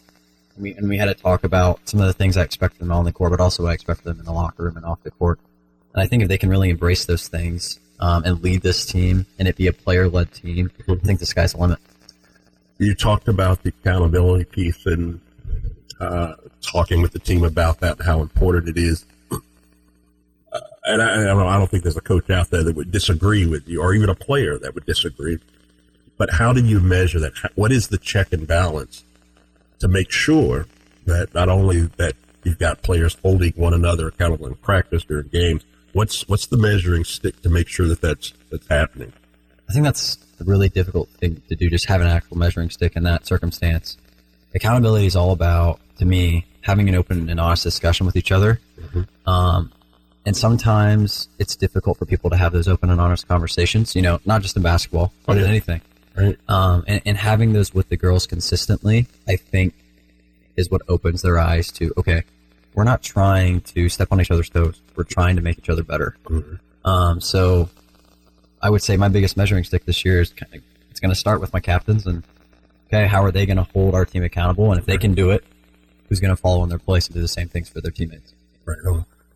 we had a talk about some of the things I expect from them on the court, but also what I expect from them in the locker room and off the court. And I think if they can really embrace those things and lead this team, and it be a player-led team, I think the sky's the limit. You talked about the accountability piece and talking with the team about that and how important it is. And I don't think there's a coach out there that would disagree with you, or even a player that would disagree. But how do you measure that? What is the check and balance to make sure that not only that you've got players holding one another accountable in practice during games, what's the measuring stick to make sure that that's happening? I think that's a really difficult thing to do, just have an actual measuring stick in that circumstance. Accountability is all about, to me, having an open and honest discussion with each other. And sometimes it's difficult for people to have those open and honest conversations, not just in basketball, but in anything. Right. And having those with the girls consistently, I think, is what opens their eyes to, okay, we're not trying to step on each other's toes. We're trying to make each other better. So I would say my biggest measuring stick this year is it's going to start with my captains and, okay, how are they going to hold our team accountable? And if they can do it, who's going to follow in their place and do the same things for their teammates?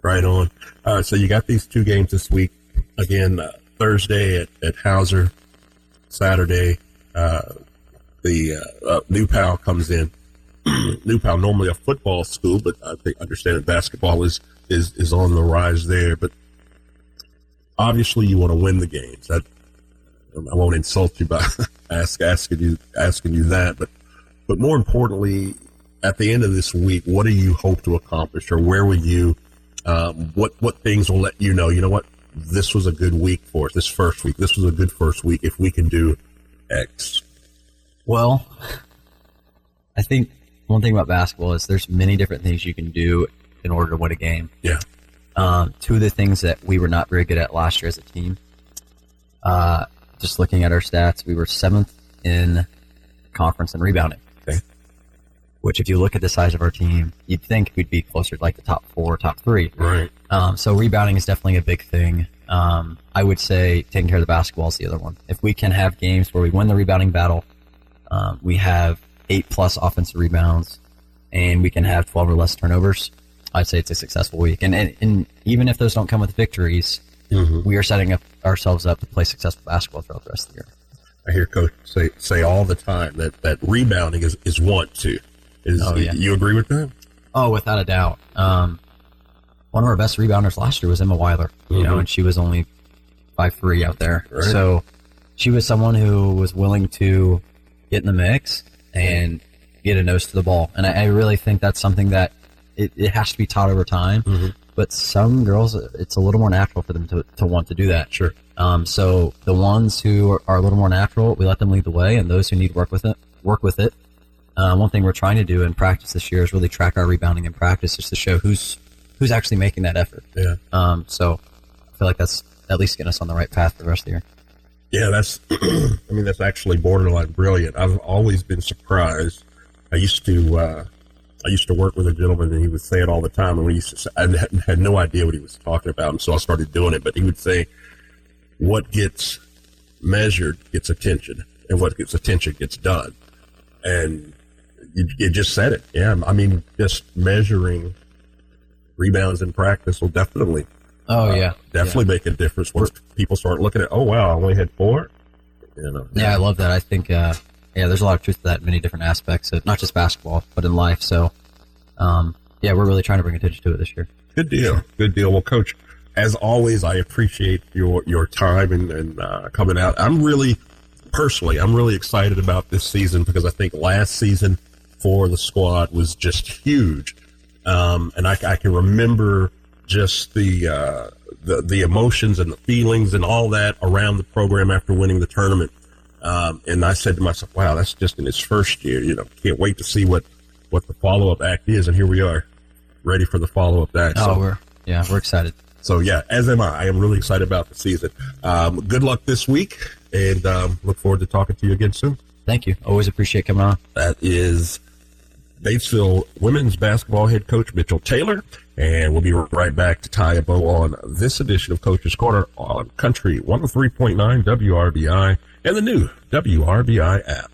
Right on. All right, so you got these two games this week. Again, Thursday at Hauser, Saturday, the New Powell comes in. New Powell, normally a football school, but I think understand that basketball is on the rise there. But obviously you want to win the games. I won't insult you by asking you that. But more importantly, at the end of this week, what do you hope to accomplish, or where will you – what things will let you know what, this was a good week for us, this was a good first week if we can do X? Well, I think one thing about basketball is there's many different things you can do in order to win a game. Yeah. Two of the things that we were not very good at last year as a team, just looking at our stats, we were 7th in conference in rebounding. Okay. Which if you look at the size of our team, you'd think we'd be closer to like the top 4, top 3. Right. So rebounding is definitely a big thing. I would say taking care of the basketball is the other one. If we can have games where we win the rebounding battle, we have 8-plus offensive rebounds, and we can have 12 or less turnovers, I'd say it's a successful week. And even if those don't come with victories, we are setting ourselves up to play successful basketball throughout the rest of the year. I hear Coach say all the time that rebounding is want to. You agree with that? Oh, without a doubt. one of our best rebounders last year was Emma Weiler, you mm-hmm. know, and she was only 5'3" out there. Right. So she was someone who was willing to get in the mix and get a nose to the ball. And I really think that's something that it has to be taught over time. Mm-hmm. But some girls, it's a little more natural for them to want to do that. Sure. So the ones who are a little more natural, we let them lead the way, and those who need work with it. One thing we're trying to do in practice this year is really track our rebounding in practice, just to show who's actually making that effort. Yeah. So I feel like that's at least getting us on the right path for the rest of the year. Yeah, that's. I mean, that's actually borderline brilliant. I've always been surprised. I used to work with a gentleman, and he would say it all the time. And we used to say, I had no idea what he was talking about, and so I started doing it. But he would say, "What gets measured gets attention, and what gets attention gets done." And you just said it. Yeah, I mean, just measuring rebounds in practice will definitely. Oh, yeah. Definitely make a difference once people start looking at, oh, wow, I only had 4. You know. Yeah, I love that. I think, there's a lot of truth to that in many different aspects, of not just basketball, but in life. So, we're really trying to bring attention to it this year. Good deal. Sure. Good deal. Well, Coach, as always, I appreciate your time and coming out. I'm really excited about this season because I think last season for the squad was just huge. And I can remember just the emotions and the feelings and all that around the program after winning the tournament. And I said to myself, wow, that's just in its first year. You know, can't wait to see what the follow-up act is. And here we are, ready for the follow-up act. Oh, so, we're excited. So, yeah, as am I. I am really excited about the season. Good luck this week, and look forward to talking to you again soon. Thank you. Always appreciate coming on. That is Batesville women's basketball head coach Mitchell Taylor, and we'll be right back to tie a bow on this edition of Coach's Corner on Country 103.9 WRBI and the new WRBI app.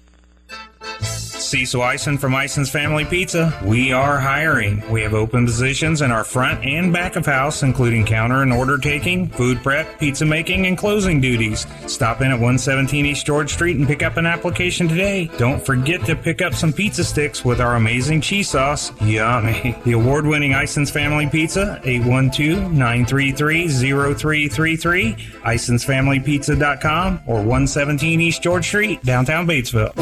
Cecil Ison from Ison's Family Pizza. We are hiring. We have open positions in our front and back of house, including counter and order taking, food prep, pizza making, and closing duties. Stop in at 117 East George Street and pick up an application today. Don't forget to pick up some pizza sticks with our amazing cheese sauce. Yummy. The award-winning Ison's Family Pizza, 812-933-0333, IsonsFamilyPizza.com, or 117 East George Street, downtown Batesville.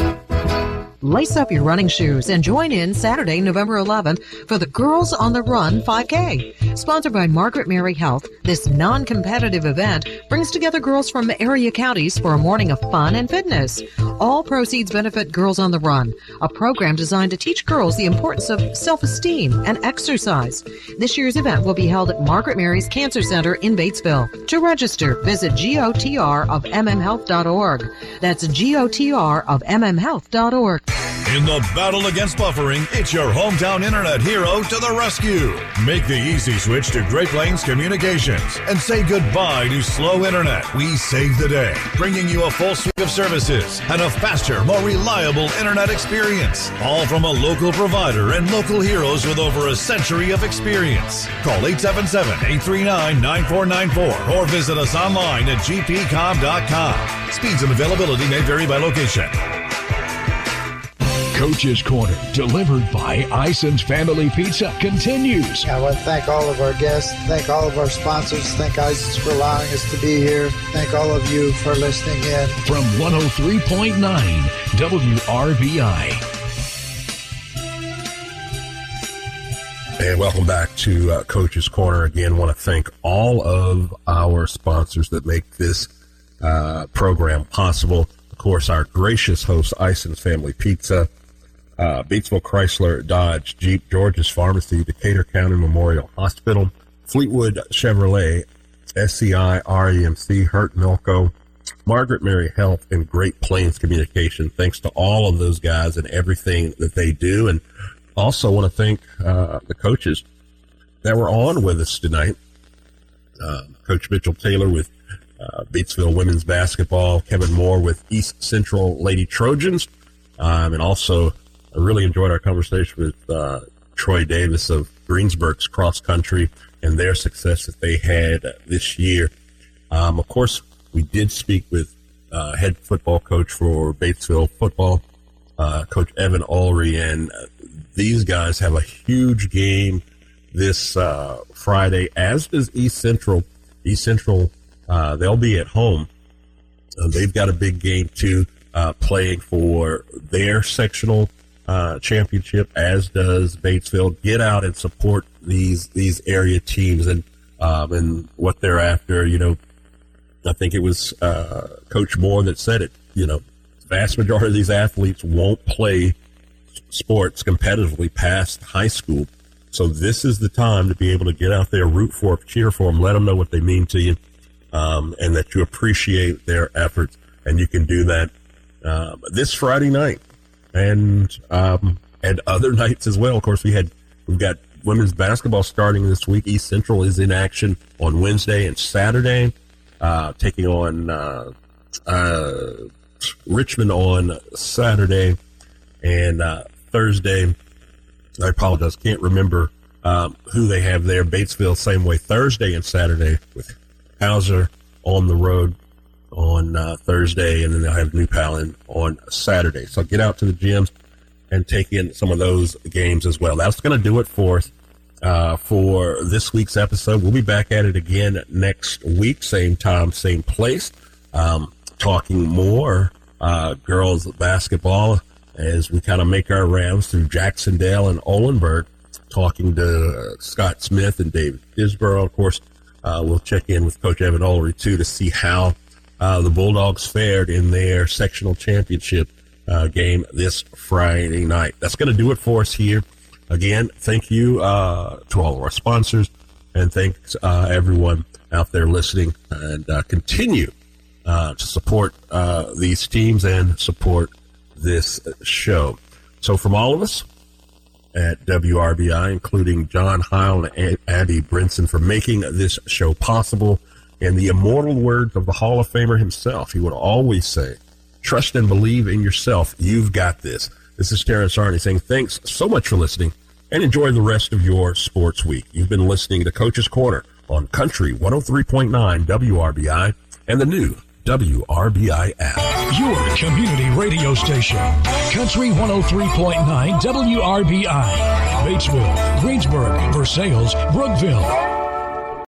Lace up your running shoes and join in Saturday, November 11th for the Girls on the Run 5K. Sponsored by Margaret Mary Health, this non-competitive event brings together girls from area counties for a morning of fun and fitness. All proceeds benefit Girls on the Run, a program designed to teach girls the importance of self-esteem and exercise. This year's event will be held at Margaret Mary's Cancer Center in Batesville. To register, visit gotrofmmhealth.org. That's gotrofmmhealth.org. In the battle against buffering, it's your hometown internet hero to the rescue. Make the easy switch to Great Plains Communications and say goodbye to slow internet. We save the day, bringing you a full suite of services and a faster, more reliable internet experience. All from a local provider and local heroes with over a century of experience. Call 877-839-9494 or visit us online at gpcom.com. Speeds and availability may vary by location. Coach's Corner, delivered by Ison's Family Pizza, continues. I want to thank all of our guests, thank all of our sponsors, thank Ison's for allowing us to be here, thank all of you for listening in. From 103.9 WRBI. And welcome back to Coach's Corner. Again, want to thank all of our sponsors that make this program possible. Of course, our gracious host, Ison's Family Pizza, Batesville Chrysler Dodge Jeep, George's Pharmacy, Decatur County Memorial Hospital, Fleetwood Chevrolet, SCI, REMC, Hurt and Elko, Margaret Mary Health, and Great Plains Communication. Thanks to all of those guys and everything that they do. And also want to thank the coaches that were on with us tonight. Coach Mitchell Taylor with Batesville Women's Basketball, Kevin Moore with East Central Lady Trojans. And also, I really enjoyed our conversation with Troy Davis of Greensburg's cross country and their success that they had this year. Of course, we did speak with head football coach for Batesville football, Coach Evan Ulry, and these guys have a huge game this Friday, as does East Central. East Central, they'll be at home. They've got a big game, too, playing for their sectional championship, as does Batesville. Get out and support these area teams and what they're after. You know, I think it was Coach Moore that said it. You know, the vast majority of these athletes won't play sports competitively past high school. So this is the time to be able to get out there, root for, cheer for them, let them know what they mean to you, and that you appreciate their efforts. And you can do that this Friday night and other nights as well. Of course, we've got women's basketball starting this week. East Central is in action on Wednesday and Saturday, taking on Richmond on Saturday and Thursday. I apologize, can't remember who they have there. Batesville, same way, Thursday and Saturday, with Kaiser on the road on Thursday, and then they'll have New Palin on Saturday. So get out to the gyms and take in some of those games as well. That's going to do it for us for this week's episode. We'll be back at it again next week, same time, same place, talking more girls basketball, as we kind of make our rounds through Jacksonville and Olenburg, talking to Scott Smith and David Isborough. Of course, we'll check in with Coach Evan Ulry, too, to see how the Bulldogs fared in their sectional championship game this Friday night. That's going to do it for us here. Again, thank you to all of our sponsors, and thanks everyone out there listening, and continue to support these teams and support this show. So from all of us at WRBI, including John Heil and Abby Brinson, for making this show possible, and the immortal words of the Hall of Famer himself, he would always say, trust and believe in yourself. You've got this. This is Terrence Arney saying thanks so much for listening, and enjoy the rest of your sports week. You've been listening to Coach's Corner on Country 103.9 WRBI and the new WRBI app. Your community radio station. Country 103.9 WRBI. Batesville, Greensburg, Versailles, Brookville.